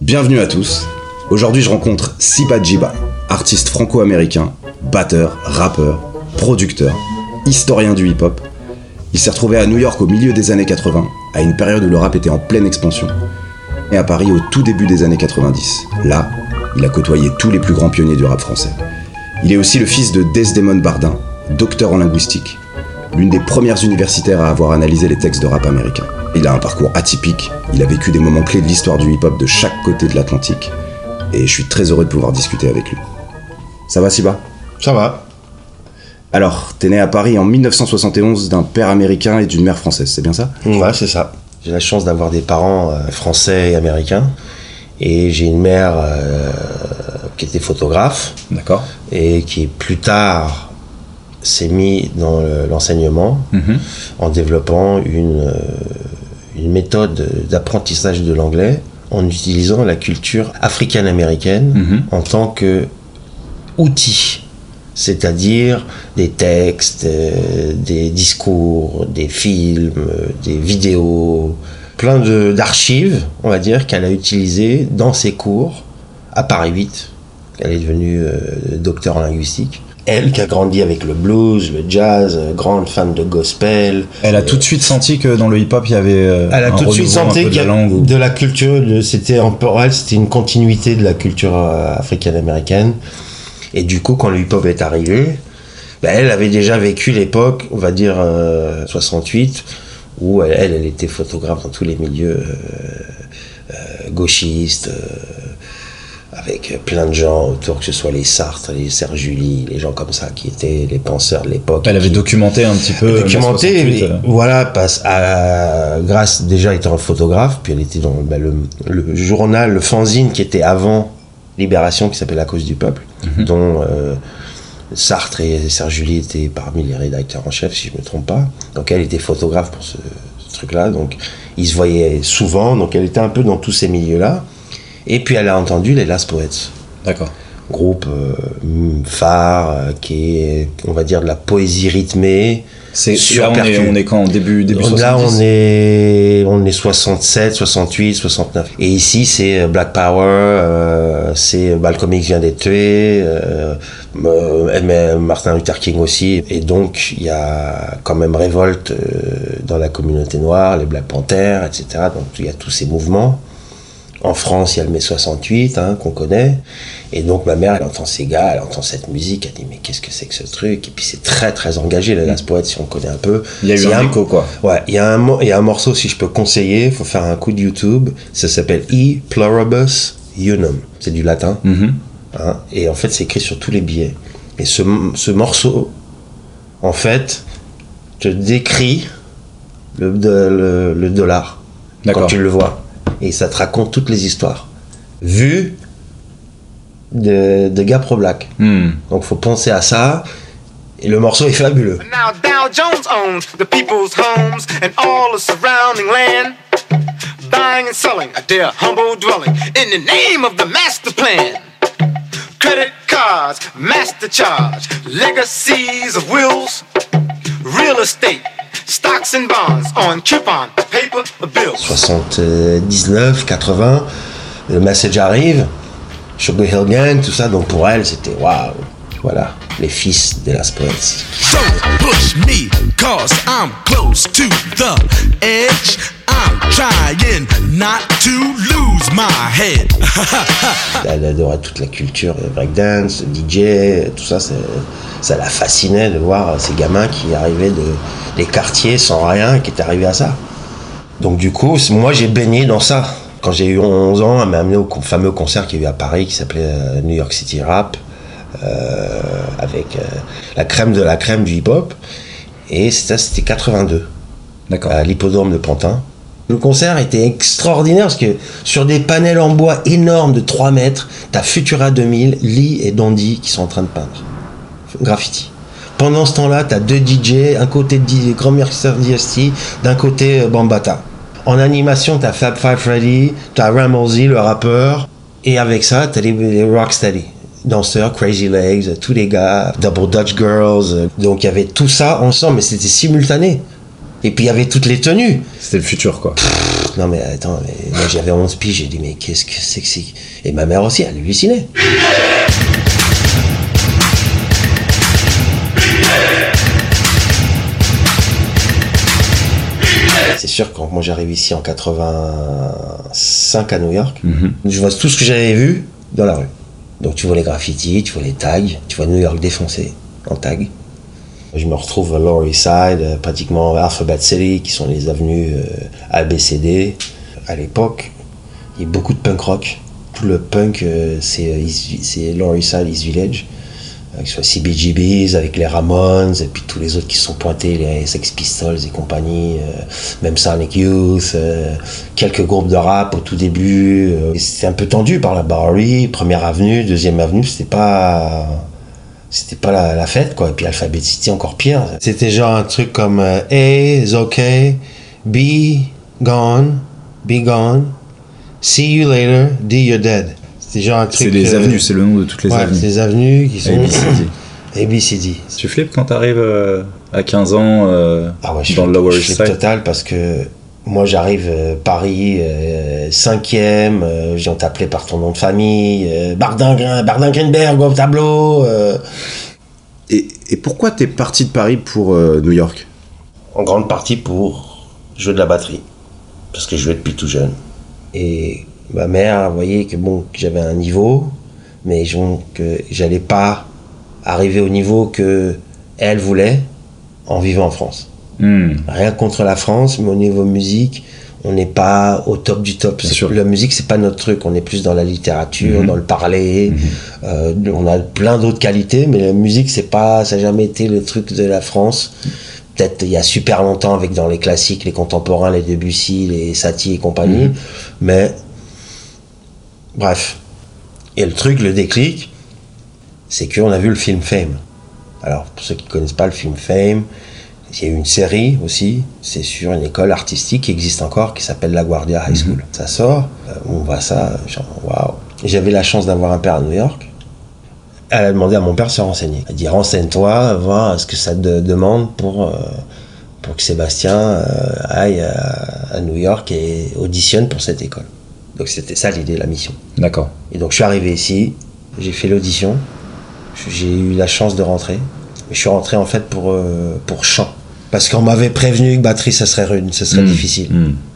Bienvenue à tous. Aujourd'hui, je rencontre Siba Giba, artiste franco-américain, batteur, rappeur, producteur, historien du hip-hop. Il s'est retrouvé à New York au milieu des années 80, à une période où le rap était en pleine expansion, et à Paris au tout début des années 90. Là, il a côtoyé tous les plus grands pionniers du rap français. Il est aussi le fils de Desdemone Bardin, docteur en linguistique, l'une des premières universitaires à avoir analysé les textes de rap américains. Il a un parcours atypique, il a vécu des moments clés de l'histoire du hip-hop de chaque côté de l'Atlantique, et je suis très heureux de pouvoir discuter avec lui. Ça va, Siba ? Ça va. Alors, t'es né à Paris en 1971 d'un père américain et d'une mère française, c'est bien ça ? Ouais, c'est ça. J'ai la chance d'avoir des parents français et américains, et j'ai une mère qui était photographe. D'accord. Et qui plus tard s'est mise dans l'enseignement, en développant une méthode d'apprentissage de l'anglais en utilisant la culture africaine-américaine en tant que outil, c'est-à-dire des textes, des discours, des films, des vidéos, plein d'archives, on va dire, qu'elle a utilisées dans ses cours à Paris 8. Elle est devenue docteur en linguistique. Elle qui a grandi avec le blues, le jazz, grande fan de gospel. Elle a tout de suite senti que dans le hip-hop, il y avait de la culture, c'était une continuité de la culture africaine-américaine. Et du coup, quand le hip-hop est arrivé, elle avait déjà vécu l'époque, on va dire 68, où elle était photographe dans tous les milieux gauchistes, avec plein de gens autour, que ce soit les Sartre, les Serge July, les gens comme ça qui étaient les penseurs de l'époque. Elle avait documenté un petit peu. Grâce déjà étant photographe, puis elle était dans le journal, le fanzine qui était avant Libération, qui s'appelle La Cause du Peuple, dont Sartre et Serge July étaient parmi les rédacteurs en chef, si je ne me trompe pas. Donc elle était photographe pour ce truc-là, donc ils se voyaient souvent, donc elle était un peu dans tous ces milieux-là. Et puis elle a entendu les Last Poets. D'accord. Groupe phare qui est, on va dire, de la poésie rythmée. Là, on est quand, début 70 ? Là, on est 67, 68, 69. Et ici, c'est Black Power, c'est Malcolm X vient d'être tué, Martin Luther King aussi. Et donc, il y a quand même révolte dans la communauté noire, les Black Panthers, etc. Donc, il y a tous ces mouvements. En France, il y a le mai 68, qu'on connaît. Et donc, ma mère, elle entend ces gars, elle entend cette musique, elle dit, mais qu'est-ce que c'est que ce truc ? Et puis, c'est très, très engagé, les Last Poets, si on connaît un peu. Il y a eu un écho, quoi. Ouais, il y a un morceau, si je peux conseiller, il faut faire un coup de YouTube, ça s'appelle E Pluribus Unum. C'est du latin. Et en fait, c'est écrit sur tous les billets. Et ce morceau, en fait, te décrit le dollar. D'accord. Quand tu le vois. Et ça te raconte toutes les histoires vues de gars pro-black. Donc faut penser à ça. Et le morceau est fabuleux. Now Dow Jones owns the people's homes and all the surrounding land, buying and selling at their humble dwelling in the name of the master plan. Credit cards, master charge, legacies of wills, real estate, stocks and bonds on coupon, paper, bills. 79, 80, le message arrive, Sugar Hill Gang, tout ça, donc pour elle c'était waouh, voilà, les fils de Last Poets. So push me, cause I'm close to the edge, I'm trying not to lose my head. Elle adorait toute la culture, breakdance, DJ, tout ça, ça la fascinait de voir ces gamins qui arrivaient des quartiers sans rien, qui étaient arrivés à ça. Donc du coup, moi j'ai baigné dans ça. Quand j'ai eu 11 ans, elle m'a amené au fameux concert qu'il y a eu à Paris qui s'appelait New York City Rap, avec la crème de la crème du hip-hop. Et ça, c'était 82, d'accord, à l'hippodrome de Pantin. Le concert était extraordinaire parce que sur des panels en bois énormes de 3 mètres, t'as Futura 2000, Lee et Dandy qui sont en train de peindre. Graffiti. Pendant ce temps-là, t'as deux DJ, un côté Grand Mercer DST, d'un côté Bambata. En animation, t'as Fab Five Freddy, t'as Ramonesy, le rappeur, et avec ça, t'as les Rocksteady. danseurs, Crazy Legs, tous les gars, Double Dutch Girls. Donc il y avait tout ça ensemble, mais c'était simultané. Et puis il y avait toutes les tenues. C'était le futur, quoi. Pfff, non mais attends, mais, moi j'avais 11 piges, j'ai dit mais qu'est-ce que c'est que c'est... Et ma mère aussi, elle hallucinait. C'est sûr, quand moi j'arrive ici en 85 à New York, je vois tout ce que j'avais vu dans la rue. Donc tu vois les graffitis, tu vois les tags, tu vois New York défoncé en tag. Je me retrouve à Lower East Side, pratiquement Alphabet City, qui sont les avenues ABCD. À l'époque, il y a beaucoup de punk rock. Tout le punk, c'est Lower East Side, East Village, que ce soit Siba Giba avec les Ramones, et puis tous les autres qui se sont pointés, les Sex Pistols et compagnie, même Sonic Youth, quelques groupes de rap au tout début. C'était un peu tendu par la Bowery, première avenue, deuxième avenue, c'était pas la fête, quoi. Et puis Alphabet City encore pire, c'était genre un truc comme A is okay, be gone, see you later, D you're dead. C'est genre un truc, c'est les avenues, c'est le nom de toutes les avenues. C'est les avenues qui sont ABCD. Tu flippes quand t'arrives à 15 ans dans le Lower East Side? Je flippe total, parce que moi j'arrive Paris 5e, on t'appelait par ton nom de famille, Bardin Greenberg au tableau. Et pourquoi t'es parti de Paris pour New York? En grande partie pour jouer de la batterie, parce que je jouais depuis tout jeune. Et ma mère voyait que j'avais un niveau, mais que j'allais pas arriver au niveau que elle voulait en vivant en France. Rien contre la France, mais au niveau musique, on n'est pas au top du top. La musique, c'est pas notre truc. On est plus dans la littérature, dans le parler. On a plein d'autres qualités, mais la musique, ça n'a jamais été le truc de la France. Peut-être il y a super longtemps, avec dans les classiques, les contemporains, les Debussy, les Satie et compagnie. Mais bref. Et le déclic, c'est qu'on a vu le film Fame. Alors, pour ceux qui ne connaissent pas le film Fame, il y a eu une série aussi, c'est sur une école artistique qui existe encore, qui s'appelle La Guardia High School. Ça sort, on voit ça, genre waouh. J'avais la chance d'avoir un père à New York. Elle a demandé à mon père de se renseigner. Elle a dit renseigne-toi, voir ce que ça te demande pour que Sébastien aille à New York et auditionne pour cette école. Donc c'était ça l'idée, la mission. D'accord. Et donc je suis arrivé ici, j'ai fait l'audition, j'ai eu la chance de rentrer. Mais je suis rentré en fait pour chant. Parce qu'on m'avait prévenu que batterie, ça serait rude, ça serait difficile.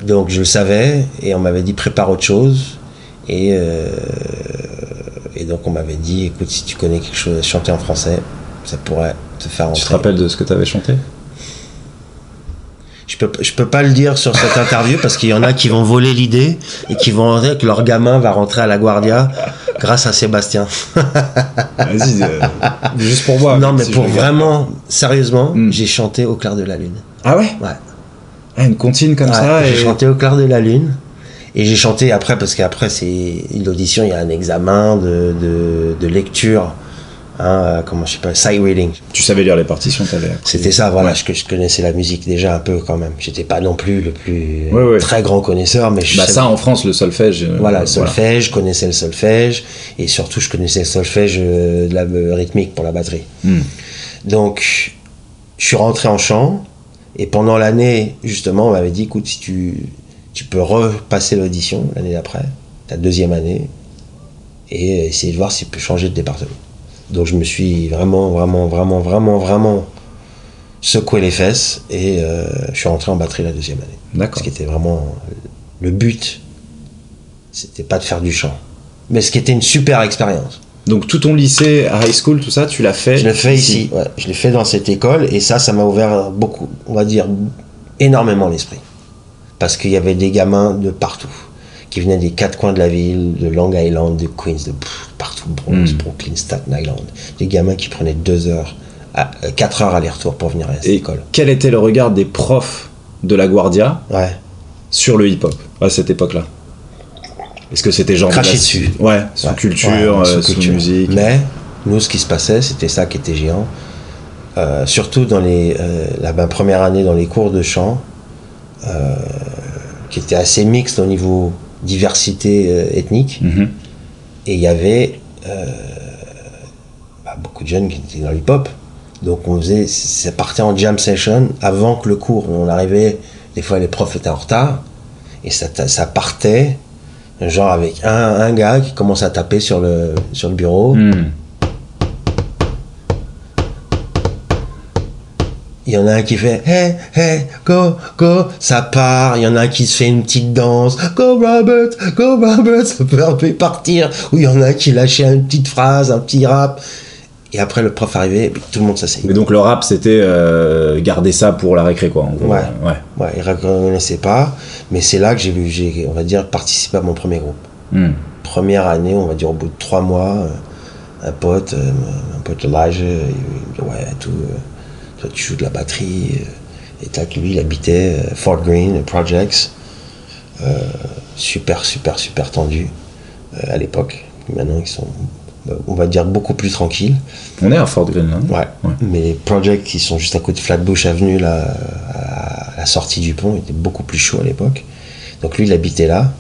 Donc je le savais, et on m'avait dit prépare autre chose. Et donc on m'avait dit écoute, si tu connais quelque chose à chanter en français, ça pourrait te faire rentrer. Tu te rappelles de ce que tu avais chanté? Je peux pas le dire sur cette interview, parce qu'il y en a qui vont voler l'idée et qui vont dire que leur gamin va rentrer à la Guardia grâce à Sébastien. Vas-y, juste pour moi. Non, mais si pour vraiment, sérieusement, j'ai chanté Au clair de la lune. Ah ouais? Ouais. Ah, une comptine comme ça. J'ai chanté Au clair de la lune. Et j'ai chanté après, parce qu'après, c'est l'audition, il y a un examen de lecture. Sight reading. Tu savais lire les partitions, t'avais. C'était ça, voilà, je connaissais la musique déjà un peu quand même. J'étais pas non plus le plus très grand connaisseur, mais ça en France, le solfège. Voilà, le solfège, je connaissais le solfège, et surtout je connaissais le solfège de la rythmique pour la batterie. Donc je suis rentré en chant, et pendant l'année justement on m'avait dit écoute, si tu peux repasser l'audition l'année d'après, ta deuxième année, et essayer de voir si tu peux changer de département. Donc je me suis vraiment secoué les fesses, et je suis rentré en batterie la deuxième année. D'accord. Ce qui était vraiment le but, c'était pas de faire du chant, mais ce qui était une super expérience. Donc tout ton lycée, à high school, tout ça, tu l'as fait? Je l'ai fait ici. Ouais, je l'ai fait dans cette école, et ça m'a ouvert beaucoup, on va dire énormément l'esprit, parce qu'il y avait des gamins de partout, qui venaient des quatre coins de la ville, de Long Island, de Queens, de partout, Bronx, Brooklyn, Staten Island. Des gamins qui prenaient 4 heures aller-retour pour venir à cette école. Quel était le regard des profs de la Guardia sur le hip-hop à cette époque-là? Est-ce que c'était genre... Craché dessus. Ouais, sous culture, sous musique. Mais nous, ce qui se passait, c'était ça qui était géant. Surtout dans la première année, dans les cours de chant, qui était assez mixte au niveau diversité ethnique, et il y avait beaucoup de jeunes qui étaient dans l'hip-hop. Donc on faisait, ça partait en jam session avant que le cours. On arrivait, des fois les profs étaient en retard, et ça partait, genre avec un gars qui commence à taper sur le bureau. Mm. Il y en a un qui fait « Hey, hey, go, go », ça part. Il y en a un qui se fait une petite danse « go Robert », ça peut un peu partir. Ou il y en a un qui lâchait une petite phrase, un petit rap. Et après, le prof arrivait, et puis tout le monde s'asseyait. Mais donc le rap, c'était garder ça pour la récré, quoi. Ouais, il reconnaissait pas. Mais c'est là que j'ai, on va dire, participé à mon premier groupe. Mm. Première année, on va dire, au bout de 3 mois, un pote de l'âge, il me dit « Ouais, tout... Toi, tu joues de la batterie. » Et tac, lui, il habitait Fort Greene, Projects. Super tendu à l'époque. Maintenant, ils sont, on va dire, beaucoup plus tranquilles. On est à Fort Greene, là. Ouais. Mais Projects, ils sont juste à côté de Flatbush Avenue, là, à la sortie du pont. Il était beaucoup plus chaud à l'époque. Donc, lui, il habitait là.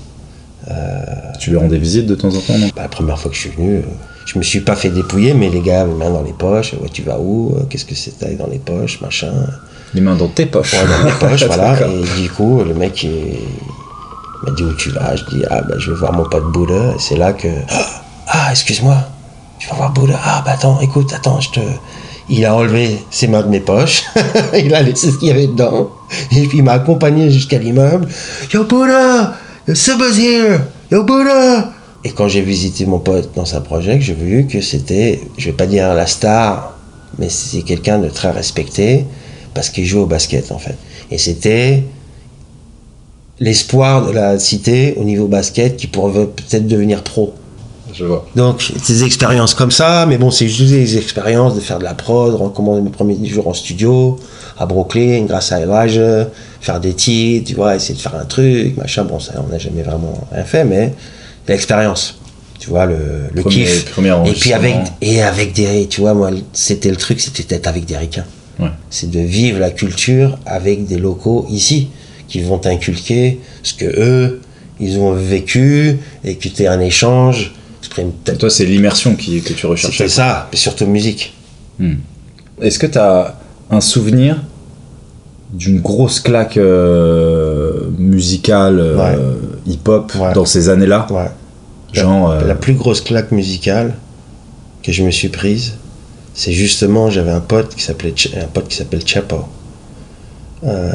Tu lui rendais visite de temps en temps, non? La première fois que je suis venu... Je me suis pas fait dépouiller, mais les gars, les mains dans les poches, ouais, tu vas où, qu'est-ce que c'est taille dans les poches, machin. Les mains dans tes poches. Ouais, dans mes poches, voilà. Et du coup, le mec m'a dit où tu vas. Je dis, je vais voir mon pote Bouddha. Et c'est là que, excuse-moi, tu vas voir Bouddha. Attends, je te... Il a enlevé ses mains de mes poches, il a laissé ce qu'il y avait dedans, et puis il m'a accompagné jusqu'à l'immeuble. Yo Bouddha, Siba's here, yo Bouddha. Et quand j'ai visité mon pote dans sa project, j'ai vu que c'était, je vais pas dire la star, mais c'est quelqu'un de très respecté parce qu'il joue au basket en fait. Et c'était l'espoir de la cité au niveau basket qui pourrait peut-être devenir pro. Je vois. Donc des expériences comme ça, mais bon, c'est juste des expériences de faire de la prod, recommander mes premiers jours en studio à Brooklyn grâce à Elage, faire des titres, tu vois, essayer de faire un truc, machin. Bon, ça, on n'a jamais vraiment rien fait, mais l'expérience, tu vois, le kiff, et puis avec des, tu vois, moi c'était le truc, c'était d'être avec des ricains, ouais. C'est de vivre la culture avec des locaux ici qui vont t'inculquer ce que eux ils ont vécu et que t'es un échange. Toi c'est l'immersion que tu recherches, c'est ça, mais surtout musique. Est-ce que t'as un souvenir d'une grosse claque musicale, ouais, hip-hop, ouais, dans ces années-là? Ouais. Genre, la plus grosse claque musicale que je me suis prise, c'est justement, j'avais un pote qui s'appelle Chapo.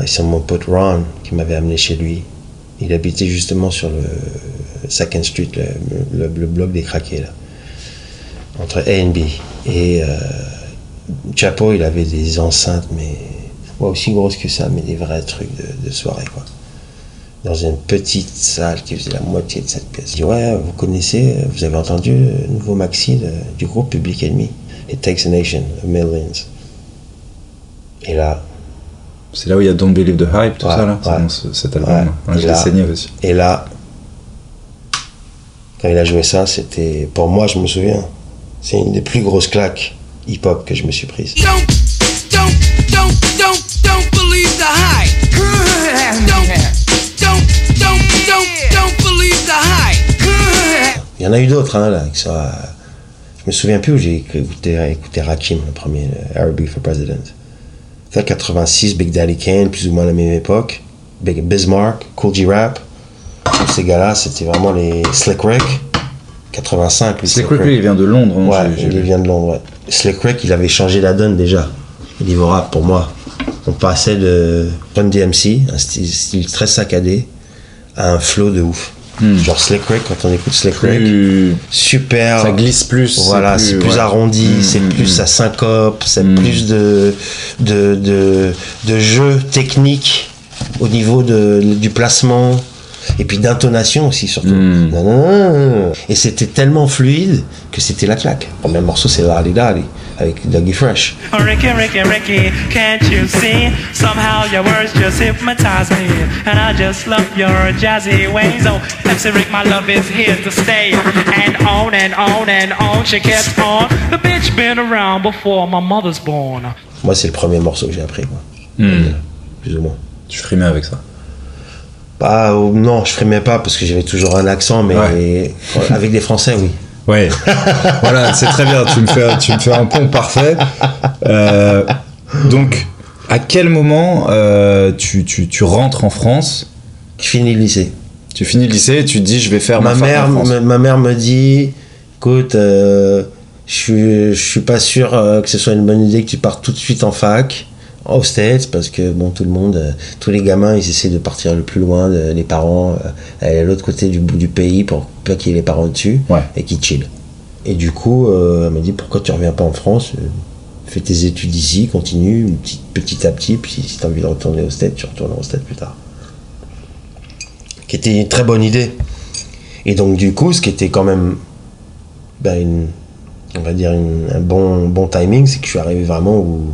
C'est mon pote Ron qui m'avait amené chez lui. Il habitait justement sur le 2nd Street, le bloc des craqués, là, entre A and B. Et Chapo, il avait des enceintes, mais... Ouais, aussi grosse que ça, mais des vrais trucs de soirée, quoi. Dans une petite salle qui faisait la moitié de cette pièce. Je dis, ouais, vous connaissez, vous avez entendu le nouveau maxi du groupe Public Enemy, It Takes a Nation, a Millions. Et là... C'est là où il y a Don't Believe the Hype, tout, ouais, ça, là, ouais, dans cet album. Ouais. Ouais, je l'ai saigné aussi. Et là, quand il a joué ça, c'était... Pour moi, je me souviens, c'est une des plus grosses claques hip-hop que je me suis prise. Don't believe the hype. Don't believe the hype. Il y en a eu d'autres, hein, là, que ça. Je me souviens plus où j'ai écouté Rakim, le premier, Arabic for President. Ça, 86, Big Daddy Kane, plus ou moins la même époque. Big Bismarck, Cool G Rap. Tous ces gars-là, c'était vraiment les Slick Rick. 85, les Slick Rick. Rick, il vient de Londres. Hein, ouais, il vient de Londres. Ouais. Slick Rick, il avait changé la donne déjà. Il niveau rap pour moi. On passait de Run DMC, un style très saccadé, à un flow de ouf. Genre Slick Rick, quand on écoute Slick Rick, super. Ça glisse plus. Voilà, c'est plus, ouais, arrondi, c'est plus, ça syncope, c'est plus de jeu technique au niveau du placement, et puis d'intonation aussi, surtout. Et c'était tellement fluide que c'était la claque. Le premier morceau, c'est Lali Dali avec Dougie Fresh. Oh, Ricky, Ricky, Ricky, can't you see? Somehow your words just hypnotize me. And I just love your jazzy ways. Oh, MC Rick, my love is here to stay. And on and on and on, she kept on. The bitch been around before my mother's born. Moi, c'est le premier morceau que j'ai appris, quoi. Plus ou moins. Tu frimais avec ça? Non, je frimais pas parce que j'avais toujours un accent, mais avec des Français, oui. Ouais, voilà, c'est très bien. Tu me fais un pont parfait. Donc, à quel moment tu rentres en France ? Je finis le lycée. Tu finis le lycée et tu te dis je vais faire ma mère. Ma mère me dit, écoute, je suis pas sûr que ce soit une bonne idée que tu partes tout de suite en fac. Aux States, parce que bon, tout le monde, tous les gamins, ils essaient de partir le plus loin des parents, aller à l'autre côté du bout du pays pour pas qu'il y ait les parents dessus, ouais, et qu'ils chillent. Et du coup, elle m'a dit pourquoi tu reviens pas en France, fais tes études ici, continue petit à petit, puis si t'as envie de retourner aux States, tu retournes aux States plus tard. Qui était une très bonne idée. Et donc, du coup, ce qui était quand même, un bon timing, c'est que je suis arrivé vraiment où.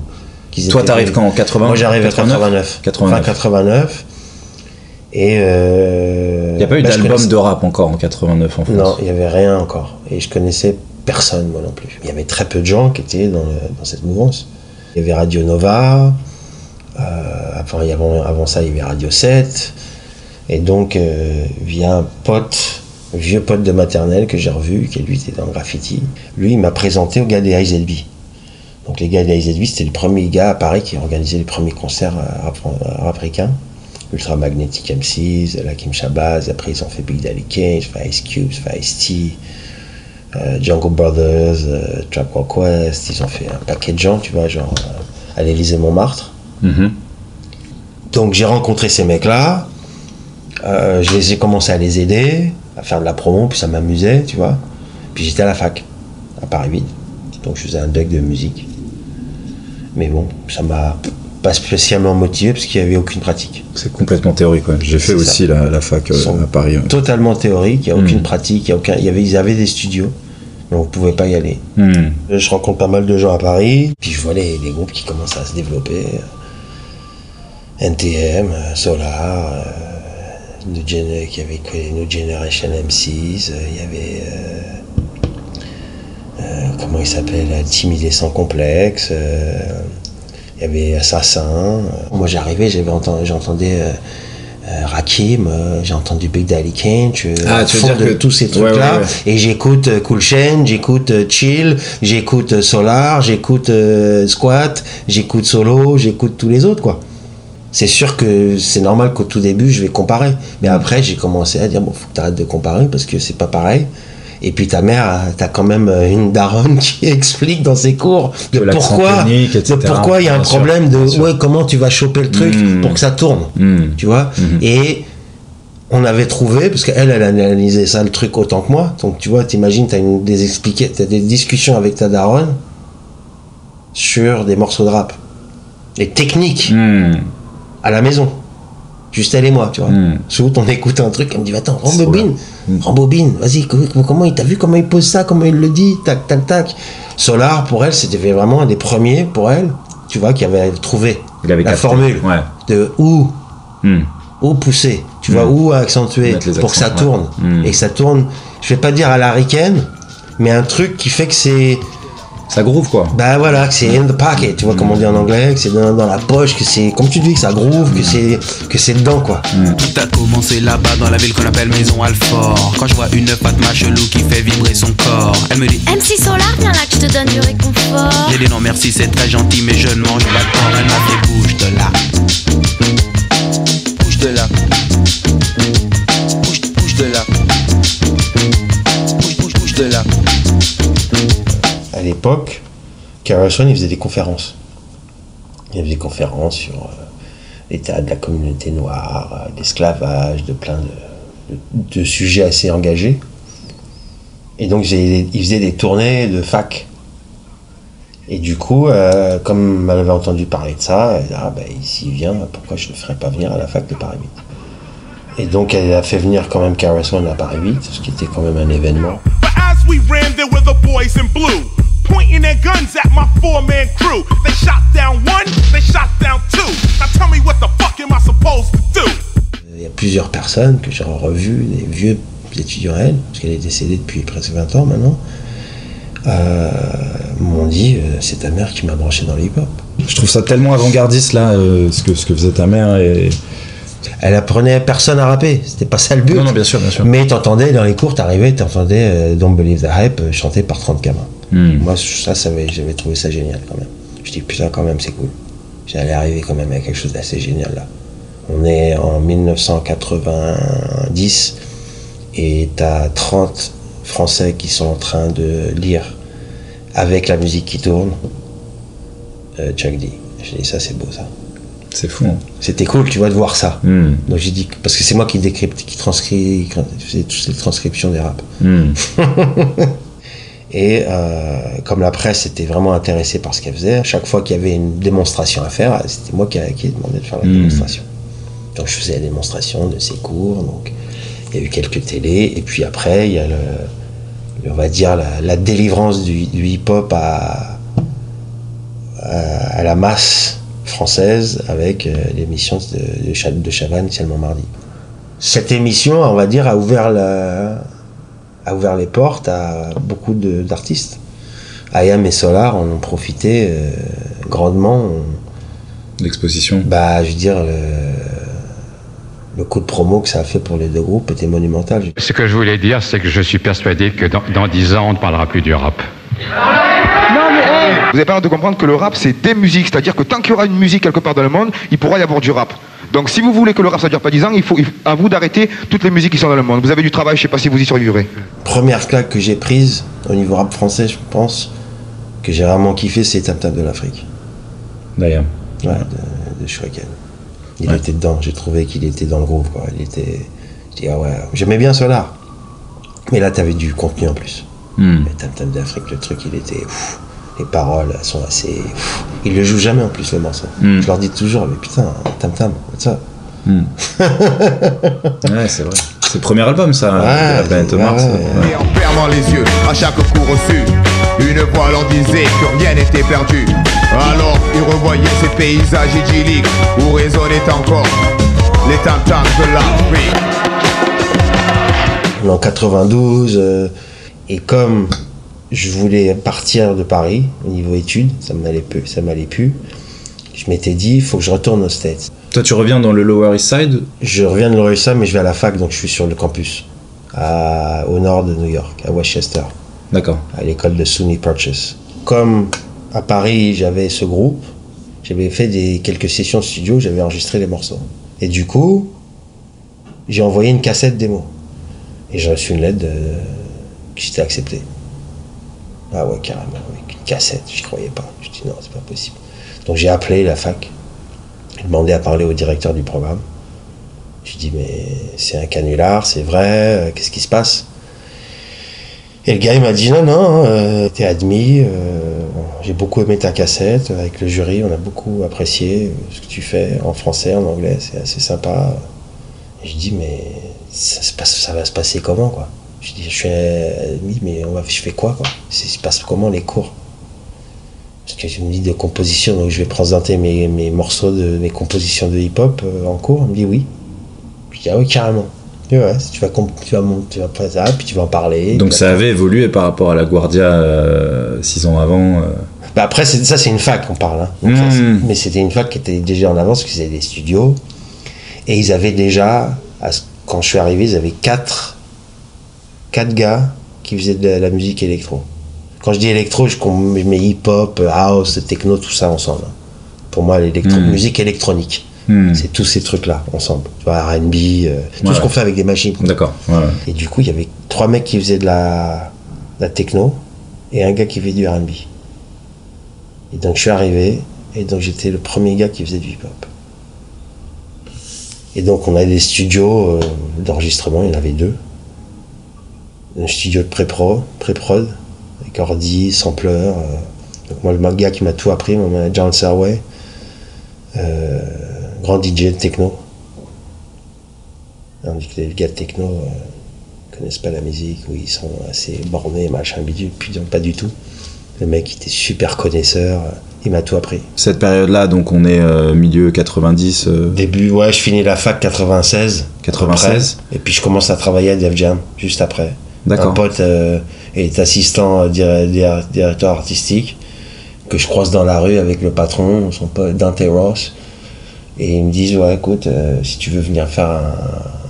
Toi, t'arrives quand, en 80? Moi, j'arrive en 89. Et il n'y a pas eu d'album de rap encore en 89 en France? Non, il n'y avait rien encore. Et je connaissais personne, moi non plus. Il y avait très peu de gens qui étaient dans cette mouvance. Il y avait Radio Nova. Avant ça, il y avait Radio 7. Et donc, via un pote, vieux pote de maternelle que j'ai revu, qui lui était dans le graffiti, lui, il m'a présenté au gars des IZB. Donc les gars de la IZB, c'était le premier gars à Paris qui organisait les premiers concerts africains. Ultra Magnetic MCs, Lakim Shabazz, après ils ont fait Big Daddy Kane, Ice Cube, Ice-T, Jungle Brothers, Trap Rock West, ils ont fait un paquet de gens, tu vois, genre à l'Élysée-Montmartre. Mm-hmm. Donc j'ai rencontré ces mecs-là, j'ai commencé à les aider, à faire de la promo, puis ça m'amusait, tu vois. Puis j'étais à la fac, à Paris 8, donc je faisais un deck de musique. Mais bon, ça m'a pas spécialement motivé parce qu'il n'y avait aucune pratique. C'est complètement théorique, ouais. J'ai fait aussi la fac à Paris. Ouais. Totalement théorique, il n'y a aucune pratique, ils avaient des studios, mais on ne pouvait pas y aller. Mmh. Je rencontre pas mal de gens à Paris, puis je vois les groupes qui commencent à se développer. NTM, Solar, il y avait New Generation MCs, il y avait... comment il s'appelle, Timide et sans complexe, il y avait Assassin. Moi j'arrivais, j'entendais Rakim, j'ai entendu Big Daddy Kane, tu veux dire que tous ces trucs là, ouais. Et j'écoute Cool Chain, j'écoute Chill, j'écoute Solar, j'écoute Squat, j'écoute Solo, j'écoute tous les autres quoi. C'est sûr que c'est normal qu'au tout début je vais comparer, mais après j'ai commencé à dire bon, faut que t'arrêtes de comparer parce que c'est pas pareil. Et puis ta mère, t'as quand même une daronne qui explique dans ses cours de pourquoi il y a un problème de comment tu vas choper le truc pour que ça tourne, tu vois. Et on avait trouvé, parce qu'elle analysait ça le truc autant que moi, donc tu vois, t'imagines, t'as des discussions avec ta daronne sur des morceaux de rap, les techniques à la maison. Juste elle et moi, tu vois. Souvent, on écoute un truc, elle me dit attends, rembobine, vas-y, t'as vu comment il pose ça, comment il le dit, tac, tac, tac. Solar, pour elle, c'était vraiment un des premiers, pour elle, tu vois, qui avait trouvé la formule de où pousser, tu vois, où accentuer pour que ça tourne. Ouais. Et que ça tourne, je vais pas dire à la Ricaine, mais un truc qui fait que c'est. Ça groove quoi. Bah voilà, que c'est in the pocket, tu vois comme on dit en anglais, que c'est dans la poche, que c'est, comme tu dis, que ça groove, que c'est dedans quoi. Tout a commencé là-bas dans la ville qu'on appelle Maison Alfort. Quand je vois une Fatma chelou qui fait vibrer son corps, elle me dit MC Solar, viens là que je te donne du réconfort. J'ai dit non merci, c'est très gentil mais je ne mange pas de porc. Elle m'a fait bouge de là, bouge de là, bouge de là, bouge de là. À l'époque, KRS-One, il faisait des conférences. Il y avait des conférences sur l'état de la communauté noire, l'esclavage, de plein de sujets assez engagés. Et donc, il faisait des tournées de fac. Et du coup, comme elle avait entendu parler de ça, elle a dit s'il vient, pourquoi je ne le ferais pas venir à la fac de Paris 8 ? Et donc, elle a fait venir quand même KRS-One à Paris 8, ce qui était quand même un événement. Pointing their guns at my four-man crew. They shot down one, they shot down two. Now tell me what the fuck am I supposed to do? Il y a plusieurs personnes que j'ai revues, des vieux étudiants, parce qu'elle est décédée depuis presque 20 ans maintenant, m'ont dit c'est ta mère qui m'a branché dans le hip-hop. Je trouve ça tellement avant-gardiste là, ce que faisait ta mère. Et... elle apprenait à personne à rapper, c'était pas ça le but. Non, bien sûr. Mais t'entendais dans les cours, t'entendais Don't Believe the Hype chanté par 30 gamins. Moi, j'avais trouvé ça génial quand même. Je dis putain, quand même, c'est cool. J'allais arriver quand même à quelque chose d'assez génial là. On est en 1990 et t'as 30 Français qui sont en train de lire avec la musique qui tourne. Chuck D. J'ai dit ça, c'est beau ça. C'est fou. Hein. C'était cool, tu vois, de voir ça. Donc j'ai dit, parce que c'est moi qui décrypte, qui transcrit, qui faisais toutes les transcriptions des raps. Et comme la presse était vraiment intéressée par ce qu'elle faisait, chaque fois qu'il y avait une démonstration à faire, c'était moi qui demandais de faire la démonstration. Donc je faisais la démonstration de ses cours. Donc il y a eu quelques télés, et puis après il y a le on va dire la délivrance du hip-hop à la masse française avec l'émission de Chavannes, Seulement Mardi. Cette émission, on va dire, a ouvert les portes à beaucoup d'artistes. IAM et Solar en ont profité grandement. L'exposition. Bah, je veux dire, le coup de promo que ça a fait pour les deux groupes était monumental. Ce que je voulais dire, c'est que je suis persuadé que dans 10 ans, on ne parlera plus du rap. Vous avez pas l'air de comprendre que le rap, c'est des musiques, c'est-à-dire que tant qu'il y aura une musique quelque part dans le monde, il pourra y avoir du rap. Donc si vous voulez que le rap ça dure pas 10 ans, il faut à vous d'arrêter toutes les musiques qui sont dans le monde. Vous avez du travail, je sais pas si vous y survivrez. Première claque que j'ai prise au niveau rap français, je pense, que j'ai vraiment kiffé, c'est Tap Tap de l'Afrique. D'ailleurs. Ouais, de Shuriken. Il était dedans, j'ai trouvé qu'il était dans le groupe, quoi. Il était... Je dis, ah ouais, j'aimais bien Solar. Mais là, t'avais du contenu en plus. Et Tap Tap de l'Afrique, le truc, il était... Ouf. Les paroles sont assez... Ils le jouent jamais en plus le morceau. Je leur dis toujours, mais putain, Tam Tam, what's up? Ouais, c'est vrai. C'est le premier album, ça, de la planète Mars. Et en fermant les yeux, à chaque coup reçu, une voix leur disait que rien n'était perdu. Alors, ils revoyaient ces paysages idylliques où résonnaient encore les Tam Tam de l'Afrique. En 92, et comme... Je voulais partir de Paris au niveau études, ça m'allait plus. Je m'étais dit, il faut que je retourne aux States. Toi, tu reviens dans le Lower East Side? Je reviens de Lower East Side, mais je vais à la fac, donc je suis sur le campus, au nord de New York, à Westchester. D'accord. À l'école de SUNY Purchase. Comme à Paris, j'avais ce groupe, j'avais fait quelques sessions studio, j'avais enregistré les morceaux. Et du coup, j'ai envoyé une cassette démo. Et j'ai reçu une lettre que j'étais accepté. Ah ouais, carrément, avec une cassette, je croyais pas. Je dis non, c'est pas possible. Donc j'ai appelé la fac, j'ai demandé à parler au directeur du programme. Je dis mais c'est un canular, c'est vrai, qu'est-ce qui se passe? Et le gars il m'a dit non, t'es admis, j'ai beaucoup aimé ta cassette, avec le jury on a beaucoup apprécié ce que tu fais en français, en anglais, c'est assez sympa. Et je dis mais ça va se passer comment quoi? Je dis, je suis admis, mais je fais quoi? Il se passe comment les cours? Parce que tu me dis de composition, donc je vais présenter mes morceaux, mes compositions de hip-hop en cours. On me dit oui. Puis je dis, ah oui, carrément. Et ouais, tu vas faire ça, puis tu vas en parler. Donc ça avait évolué par rapport à la Guardia 6 ans avant. Bah après, ça c'est une fac qu'on parle. Hein. Donc, mais c'était une fac qui était déjà en avance, parce qu'ils avaient des studios. Et ils avaient déjà, quand je suis arrivé, ils avaient 4 gars qui faisaient de la musique électro. Quand je dis électro, je mets hip-hop, house, techno, tout ça ensemble. Pour moi, musique électronique, c'est tous ces trucs-là ensemble. Tu vois, R&B, tout ce qu'on fait avec des machines. D'accord. Ouais. Et du coup, il y avait 3 mecs qui faisaient de la techno et un gars qui faisait du R&B. Et donc, je suis arrivé et donc j'étais le premier gars qui faisait du hip-hop. Et donc, on a des studios d'enregistrement, il y en avait 2. Un studio de pré-prod, avec ordi, sampleur. Donc moi, le gars qui m'a tout appris, John Sarway, grand DJ de techno. On dit que les gars de techno connaissent pas la musique, ou ils sont assez bornés, machin, bidule, puis donc pas du tout. Le mec était super connaisseur, il m'a tout appris. Cette période-là, donc on est milieu 90 Début, ouais, je finis la fac 96. 96 après, et puis je commence à travailler à Def Jam, juste après. D'accord. Un pote est assistant directeur artistique que je croise dans la rue avec le patron, son pote Dante Ross, Et ils me disent, ouais, écoute, si tu veux venir faire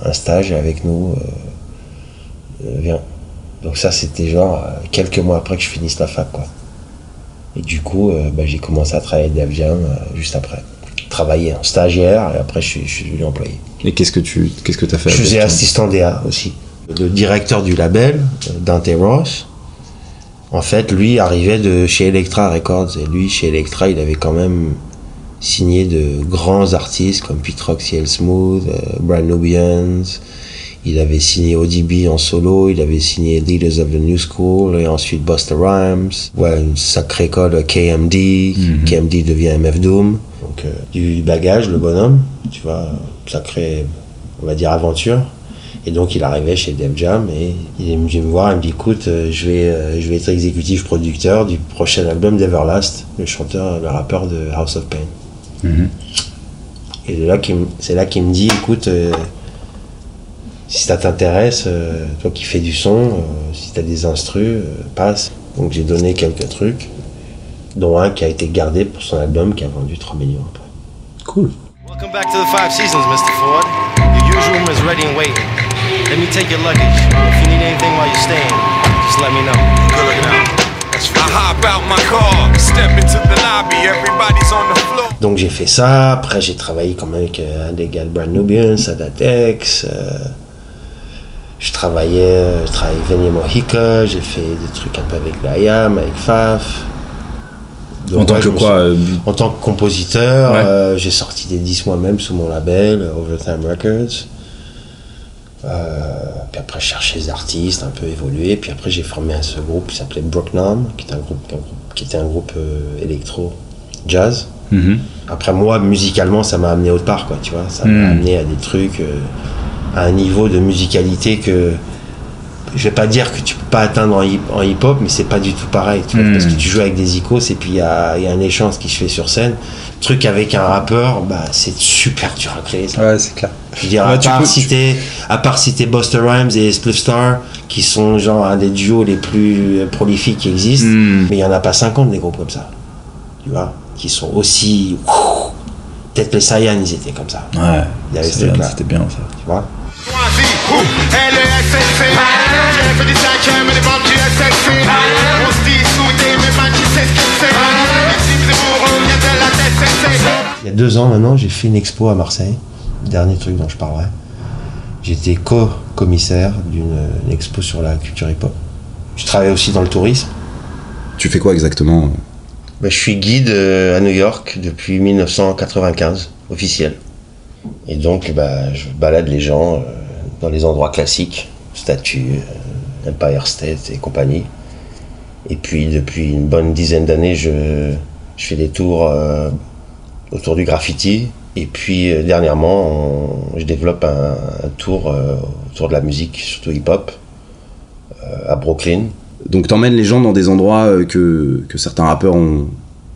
un stage avec nous, viens. Donc ça, c'était genre quelques mois après que je finisse la fac, quoi. Et du coup, j'ai commencé à travailler à Def Jam juste après. Travailler en stagiaire, et après, je suis devenu employé. Et qu'est-ce que t'as fait? Je faisais assistant DA aussi. Le directeur du label, Dante Ross, en fait, lui arrivait de chez Elektra Records. Et lui, chez Elektra, il avait quand même signé de grands artistes comme Pete Rock, CL Smooth, Brand Nubian. Il avait signé ODB en solo, il avait signé Leaders of the New School, et ensuite Busta Rhymes. Ouais, une sacrée école, KMD. Mm-hmm. KMD devient MF Doom. Donc, du bagage, le bonhomme, tu vois, sacrée, on va dire, aventure. Et donc, il arrivait chez Def Jam et il vient me voir, il me dit, écoute, je vais être exécutif producteur du prochain album d'Everlast, le rappeur de House of Pain. Mm-hmm. Et c'est là qu'il me dit, écoute, si ça t'intéresse, toi qui fais du son, si t'as des instrus, passe. Donc j'ai donné quelques trucs, dont un qui a été gardé pour son album qui a vendu 3 millions après. Cool. Welcome back to the 5 Seasons, Mr. Ford. Your usual room is ready and waiting. Let me take your luggage. If you need anything while you're staying, just let me know. Good looking out. I hop out my car, step into the lobby, everybody's on the floor. Donc j'ai fait ça, après j'ai travaillé quand même avec un des gars de Brand Nubian, Sadatex. Je travaillais Veni Mohica, j'ai fait des trucs un peu avec Layam, avec Faf. Donc, en tant que compositeur, ouais. J'ai sorti des disques moi-même sous mon label, Overtime Records. Puis après, je cherchais des artistes, un peu évolué. Puis après, j'ai formé ce groupe qui s'appelait Brooklyn, qui était un groupe électro-jazz. Mm-hmm. Après, moi, musicalement, ça m'a amené autre part, quoi, tu vois. Ça m'a amené à des trucs... à un niveau de musicalité que je vais pas dire que tu peux pas atteindre en hip-hop, mais c'est pas du tout pareil, tu vois, parce que tu joues avec des icônes et puis il y a un échange qui se fait sur scène. Le truc avec un rappeur, c'est super dur à créer, ça. Ouais, c'est clair. Je veux dire, à part si t'es Busta Rhymes et Spliff Star, qui sont genre un des duos les plus prolifiques qui existent, mais il y en a pas 50 des groupes comme ça, tu vois, qui sont aussi... Peut-être les Saiyans, ils étaient comme ça. Ouais, il y avait ce truc-là. C'était bien, ça. Tu vois ? Il y a 2 ans maintenant, j'ai fait une expo à Marseille, dernier truc dont je parlerai. J'étais co-commissaire d'une expo sur la culture hip-hop. Je travaillais aussi dans le tourisme. Tu fais quoi exactement ? Je suis guide à New York depuis 1995, officiel. Et donc, je balade les gens dans les endroits classiques, statues, Empire State et compagnie. Et puis, depuis une bonne dizaine d'années, je fais des tours autour du graffiti. Et puis, dernièrement, je développe un tour autour de la musique, surtout hip-hop, à Brooklyn. Donc t'emmènes les gens dans des endroits que certains rappeurs ont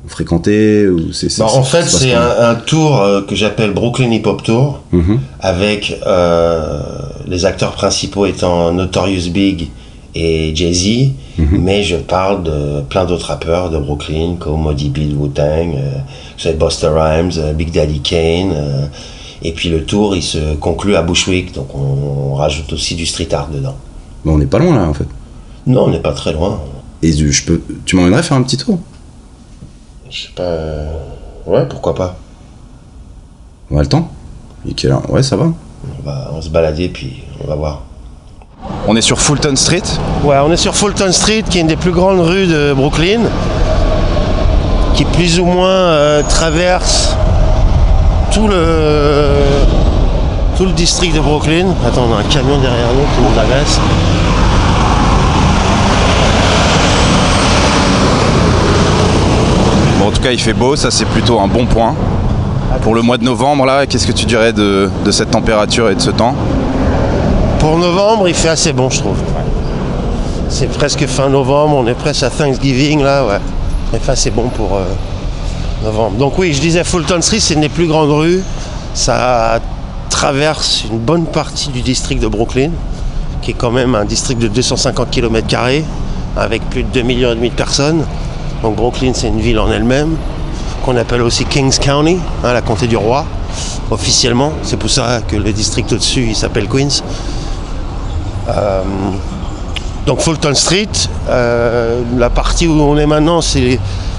fréquenté ou en fait, c'est un tour que j'appelle Brooklyn Hip Hop Tour, avec les acteurs principaux étant Notorious Big et Jay-Z, mais je parle de plein d'autres rappeurs de Brooklyn comme ODB, Wu-Tang, Busta Rhymes, Big Daddy Kane, et puis le tour il se conclut à Bushwick, donc on rajoute aussi du street art dedans. Mais on n'est pas loin là en fait. Non, on n'est pas très loin. Et tu m'emmènerais faire un petit tour ? Je sais pas... Ouais, pourquoi pas ? On a le temps ? Ouais, ça va. On va se balader, puis on va voir. On est sur Fulton Street ? Ouais, on est sur Fulton Street, qui est une des plus grandes rues de Brooklyn, qui plus ou moins traverse tout le district de Brooklyn. Attends, on a un camion derrière nous qui nous agresse. En tout cas, il fait beau, ça c'est plutôt un bon point. Pour le mois de novembre, là, qu'est-ce que tu dirais de cette température et de ce temps ? Pour novembre, il fait assez bon, je trouve. C'est presque fin novembre, on est presque à Thanksgiving, là, ouais. Il fait assez bon pour novembre. Donc oui, je disais, Fulton Street, c'est une des plus grandes rues. Ça traverse une bonne partie du district de Brooklyn, qui est quand même un district de 250 km2, avec plus de 2,5 millions de personnes. Donc Brooklyn, c'est une ville en elle-même, qu'on appelle aussi Kings County, la comté du roi. officiellement. C'est pour ça que le district au-dessus, il s'appelle Queens. Donc Fulton Street, la partie où on est maintenant, c'est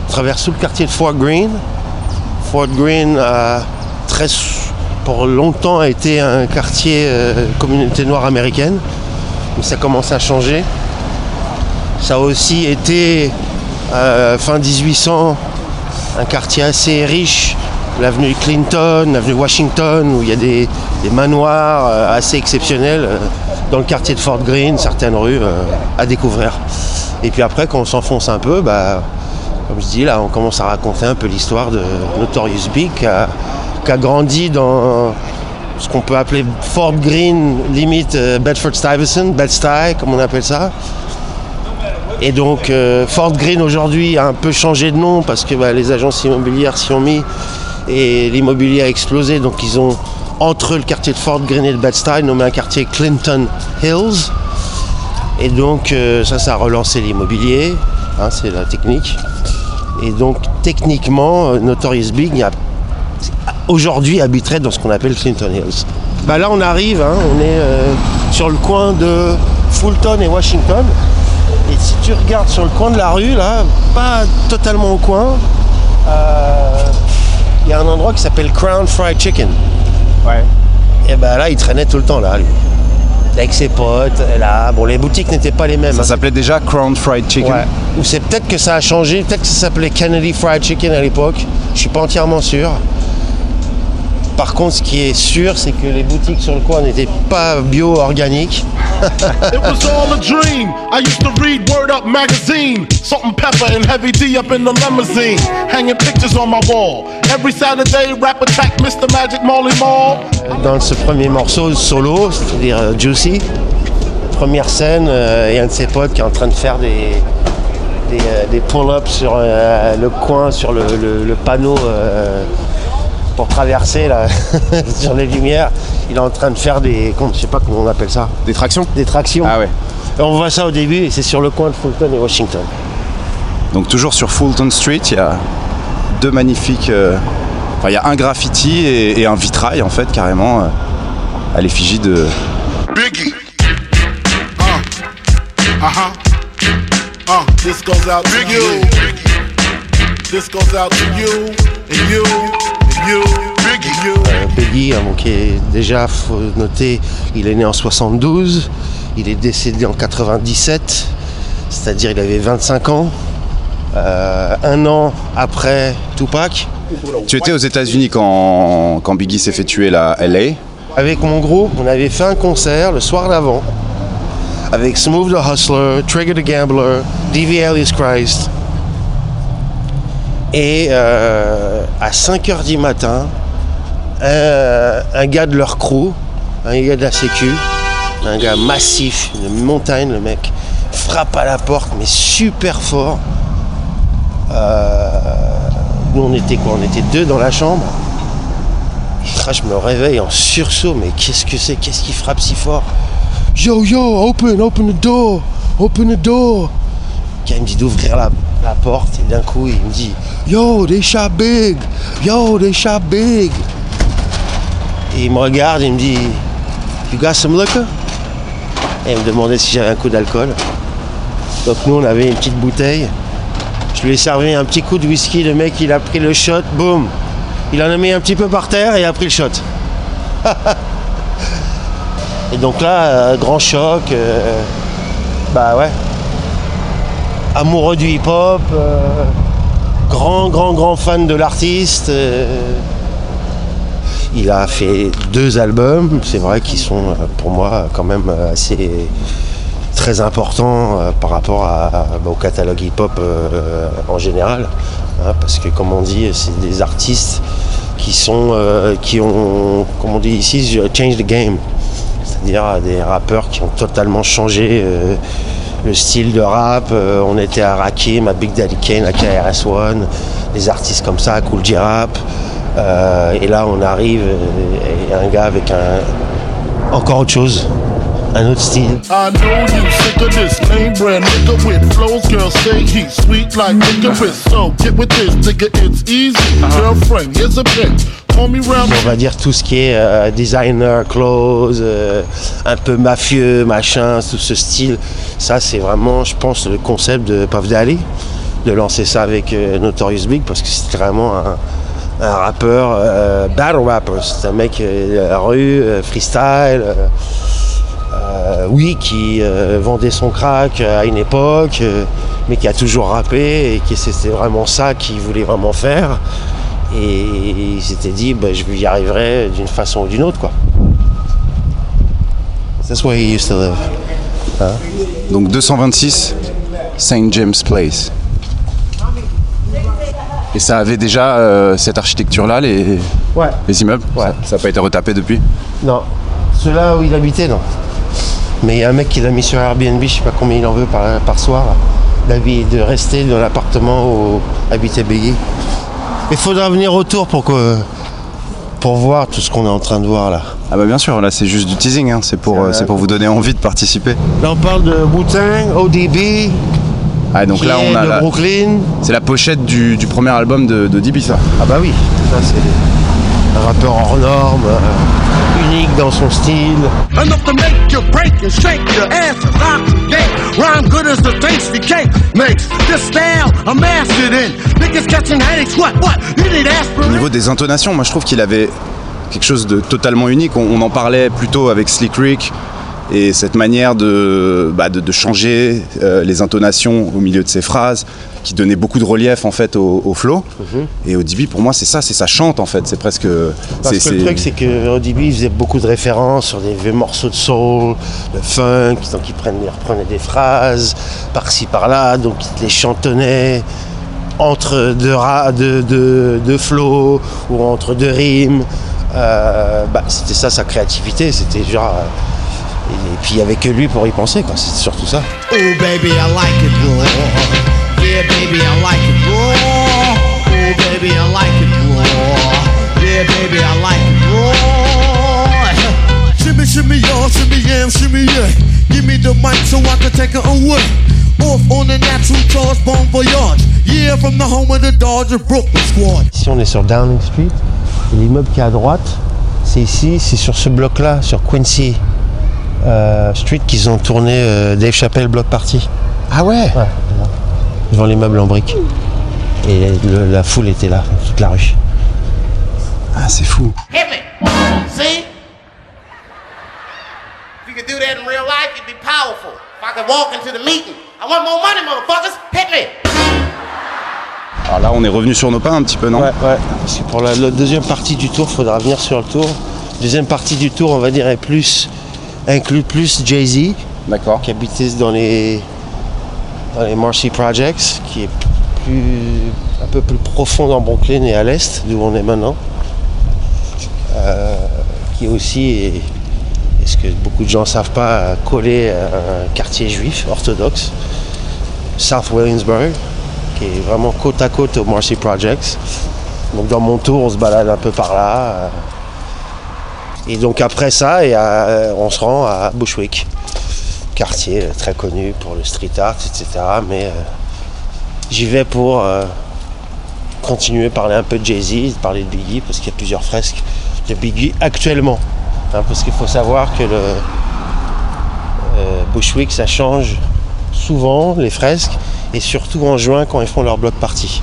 traverse tout le quartier de Fort Greene. Fort Greene a pour longtemps a été un quartier communauté noire américaine, mais ça commence à changer. Ça a aussi été fin 1800 un quartier assez riche, l'avenue Clinton, l'avenue Washington, où il y a des manoirs assez exceptionnels dans le quartier de Fort Greene, certaines rues à découvrir. Et puis après, quand on s'enfonce un peu, bah, comme je dis, là, on commence à raconter un peu l'histoire de Notorious B.I.G. qui a grandi dans ce qu'on peut appeler Fort Greene, limite Bedford-Stuyvesant, Bed-Stuy, comme on appelle ça. Et donc Fort Greene aujourd'hui a un peu changé de nom parce que bah, les agences immobilières s'y ont mis et l'immobilier a explosé. Donc ils ont, entre le quartier de Fort Greene et de Bed-Stuy, nommé un quartier Clinton Hills. Et donc ça a relancé l'immobilier, hein, c'est la technique. Et donc techniquement, Notorious B.I.G. aujourd'hui habiterait dans ce qu'on appelle Clinton Hills. Bah, là on arrive, hein, on est sur le coin de Fulton et Washington. Et si tu regardes sur le coin de la rue, là, pas totalement au coin, il y a un endroit qui s'appelle Crown Fried Chicken. Ouais. Et ben là, il traînait tout le temps, là, lui. Avec ses potes, là. Bon, les boutiques n'étaient pas les mêmes. Ça s'appelait déjà Crown Fried Chicken. Ouais. Ou c'est peut-être que ça a changé, peut-être que ça s'appelait Kennedy Fried Chicken à l'époque. Je suis pas entièrement sûr. Par contre, ce qui est sûr, c'est que les boutiques sur le coin n'étaient pas bio-organiques. It was all a dream. I used to read Word Up magazine. Salt and pepper and Heavy D up in the limousine. Hanging pictures on my wall. Every Saturday, rap attack, Mr. Magic Molly Mall. Dans ce premier morceau, solo, c'est-à-dire Juicy, première scène, et un de ses potes qui est en train de faire des pull-ups sur le coin, sur le panneau. Pour traverser là, sur les lumières, il est en train de faire des, je sais pas comment on appelle ça. Des tractions ? Des tractions. Ah ouais. Et on voit ça au début et c'est sur le coin de Fulton et Washington. Donc toujours sur Fulton Street, il y a deux magnifiques, enfin il y a un graffiti et un vitrail en fait carrément à l'effigie de Biggie. This goes out to you. This goes out to you and you. Biggie, qui est déjà, faut noter, il est né en 72, il est décédé en 97, c'est-à-dire il avait 25 ans, un an après Tupac. Tu étais aux États-Unis quand Biggie s'est fait tuer à LA. Avec mon groupe, on avait fait un concert le soir d'avant, avec Smooth the Hustler, Trigger the Gambler, D.V. Alias Christ. Et à 5h du matin, un gars de leur crew, un gars de la sécu, un gars massif, une montagne, le mec, frappe à la porte, mais super fort. Nous, on était quoi ? On était deux dans la chambre. Et là, je me réveille en sursaut, mais qu'est-ce que c'est ? Qu'est-ce qui frappe si fort ? Yo, yo, open the door, open the door. Quand il me dit d'ouvrir la porte, et d'un coup, il me dit « Yo, they shot big! Yo, they shot big! » Et il me regarde, il me dit « You got some liquor? » Et il me demandait si j'avais un coup d'alcool. Donc nous, on avait une petite bouteille. Je lui ai servi un petit coup de whisky, le mec, il a pris le shot, boum! Il en a mis un petit peu par terre et a pris le shot. Et donc là, grand choc, bah ouais. Amoureux du hip-hop, grand fan de l'artiste. Il a fait 2 albums, c'est vrai qu'ils sont pour moi quand même assez très importants par rapport au catalogue hip-hop en général. Hein, parce que comme on dit, c'est des artistes qui ont, comme on dit ici, change the game. C'est-à-dire des rappeurs qui ont totalement changé. Le style de rap, on était à Rakim, à Big Daddy Kane, à KRS-One, des artistes comme ça, à Cool J Rap. Et là, on arrive, et un gars avec encore autre chose, un autre style. On va dire tout ce qui est designer, clothes, un peu mafieux, machin, tout ce style. Ça, c'est vraiment, je pense, le concept de Puff Daddy, de lancer ça avec Notorious Big, parce que c'était vraiment un rappeur, battle rapper. C'est un mec à la rue, freestyle, oui, qui vendait son crack à une époque, mais qui a toujours rappé et que c'était vraiment ça qu'il voulait vraiment faire. Et il s'était dit, bah, je lui arriverai d'une façon ou d'une autre, quoi. That's where he used to live. Hein? Donc 226, St. James Place. Et ça avait déjà cette architecture-là, les immeubles. Ouais. Ça n'a pas été retapé depuis? Non. Ceux-là où il habitait, non. Mais il y a un mec qui l'a mis sur Airbnb, je sais pas combien il en veut par soir, là. De rester dans l'appartement où habitait Biggie. Il faudra venir autour pour voir tout ce qu'on est en train de voir là. Ah bah bien sûr, là c'est juste du teasing, hein. c'est pour vous donner envie de participer. Là on parle de Wu-Tang, ODB, ah, donc là, on a de Brooklyn. C'est la pochette du premier album d'ODB ça. Ah bah oui, ça c'est un rappeur hors norme, unique dans son style. Au niveau des intonations, moi je trouve qu'il avait quelque chose de totalement unique. On en parlait plutôt avec Slick Rick et cette manière de changer les intonations au milieu de ses phrases qui donnait beaucoup de relief en fait au flow. Et ODB pour moi c'est ça, chante en fait, c'est presque... Parce que le truc c'est que ODB il faisait beaucoup de références sur des vieux morceaux de soul, de funk, donc il reprenait des phrases par-ci par-là, donc il les chantonnait entre deux flows ou entre deux rimes. C'était ça sa créativité, c'était genre... Et puis il n'y avait que lui pour y penser, quoi. C'est surtout ça. Oh baby, I like it raw. Yeah baby, I like it raw. Oh baby, I like it raw. Yeah baby, I like it raw. Shimmy, shimmy, y'all, shimmy, yeah, shimmy, yeah. Give me the mic so I can take it away. Off on the natural charge, bon voyage. Yeah, from the home of the Dodger Brooklyn squad. Ici, on est sur Downing Street. L'immeuble qui est à droite, c'est ici, c'est sur ce bloc-là, sur Quincy. Street qu'ils ont tourné Dave Chappelle Block Party. Ah ouais, devant l'immeuble en briques. Et la foule était là, toute la rue. Ah c'est fou. Alors là on est revenu sur nos pas un petit peu, non? Ouais. Parce que pour la deuxième partie du tour, il faudra venir sur le tour. Deuxième partie du tour, on va dire, est plus... inclut plus Jay-Z, d'accord, qui habitait dans les Marcy Projects, qui est un peu plus profond dans Brooklyn et à l'est, d'où on est maintenant, qui aussi est ce que beaucoup de gens ne savent pas, collé à un quartier juif orthodoxe, South Williamsburg, qui est vraiment côte à côte aux Marcy Projects. Donc dans mon tour, on se balade un peu par là. Et donc après ça, on se rend à Bushwick, quartier très connu pour le street art, etc. Mais j'y vais pour continuer à parler un peu de Jay-Z, parler de Biggie, parce qu'il y a plusieurs fresques de Biggie actuellement. Hein, parce qu'il faut savoir que Bushwick, ça change souvent les fresques, et surtout en juin quand ils font leur block party.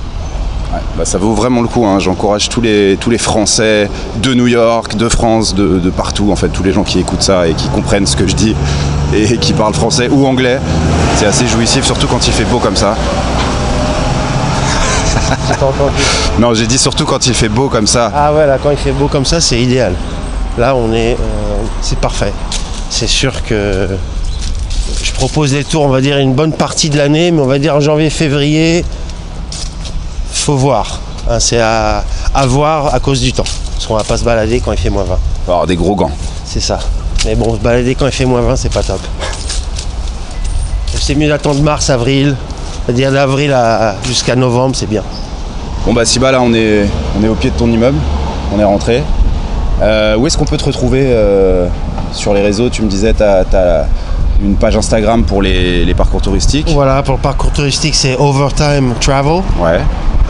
Ouais, ça vaut vraiment le coup, hein. J'encourage tous les Français de New York, de France, de partout, en fait, tous les gens qui écoutent ça et qui comprennent ce que je dis et qui parlent français ou anglais. C'est assez jouissif, surtout quand il fait beau comme ça. J'ai pas entendu. Non, j'ai dit surtout quand il fait beau comme ça. Ah ouais, là, quand il fait beau comme ça, c'est idéal. Là, c'est parfait. C'est sûr que je propose les tours, on va dire, une bonne partie de l'année, mais on va dire en janvier, février... Faut voir, hein, c'est à voir à cause du temps, parce qu'on va pas se balader quand il fait moins 20. Alors des gros gants. C'est ça, mais bon, se balader quand il fait moins 20, c'est pas top. C'est mieux d'attendre mars, avril, c'est-à-dire d'avril jusqu'à novembre, c'est bien. Bon bah Siba, là on est au pied de ton immeuble, on est rentré. Où est-ce qu'on peut te retrouver sur les réseaux? Tu me disais, t'as une page Instagram pour les parcours touristiques. Voilà, pour le parcours touristique, c'est Overtime Travel. Ouais.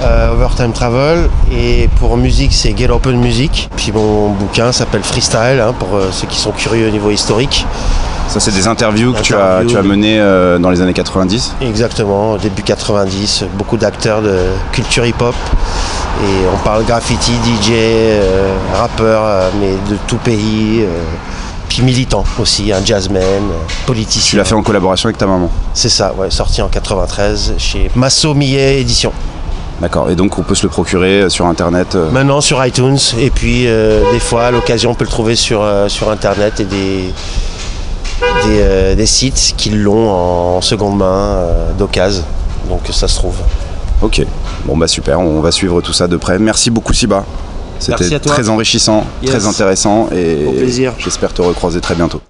Overtime Travel, et pour musique c'est Get Open Music. Puis mon bouquin s'appelle Freestyle, hein, pour ceux qui sont curieux au niveau historique. Ça c'est des interviews que tu as menées dans les années 90 ? Exactement, début 90, beaucoup d'acteurs de culture hip-hop. Et on parle graffiti, DJ, rappeur, mais de tout pays. Puis militant aussi, un jazzman, politicien. Tu l'as fait en collaboration avec ta maman ? C'est ça, ouais, sorti en 93 chez Masso Millet Édition. D'accord, et donc on peut se le procurer sur internet Maintenant sur iTunes, et puis des fois à l'occasion on peut le trouver sur internet et des sites qui l'ont en seconde main d'occasion, donc ça se trouve. Ok, bon bah super, on va suivre tout ça de près. Merci beaucoup Siba, c'était très enrichissant, yes. Très intéressant, et j'espère te recroiser très bientôt.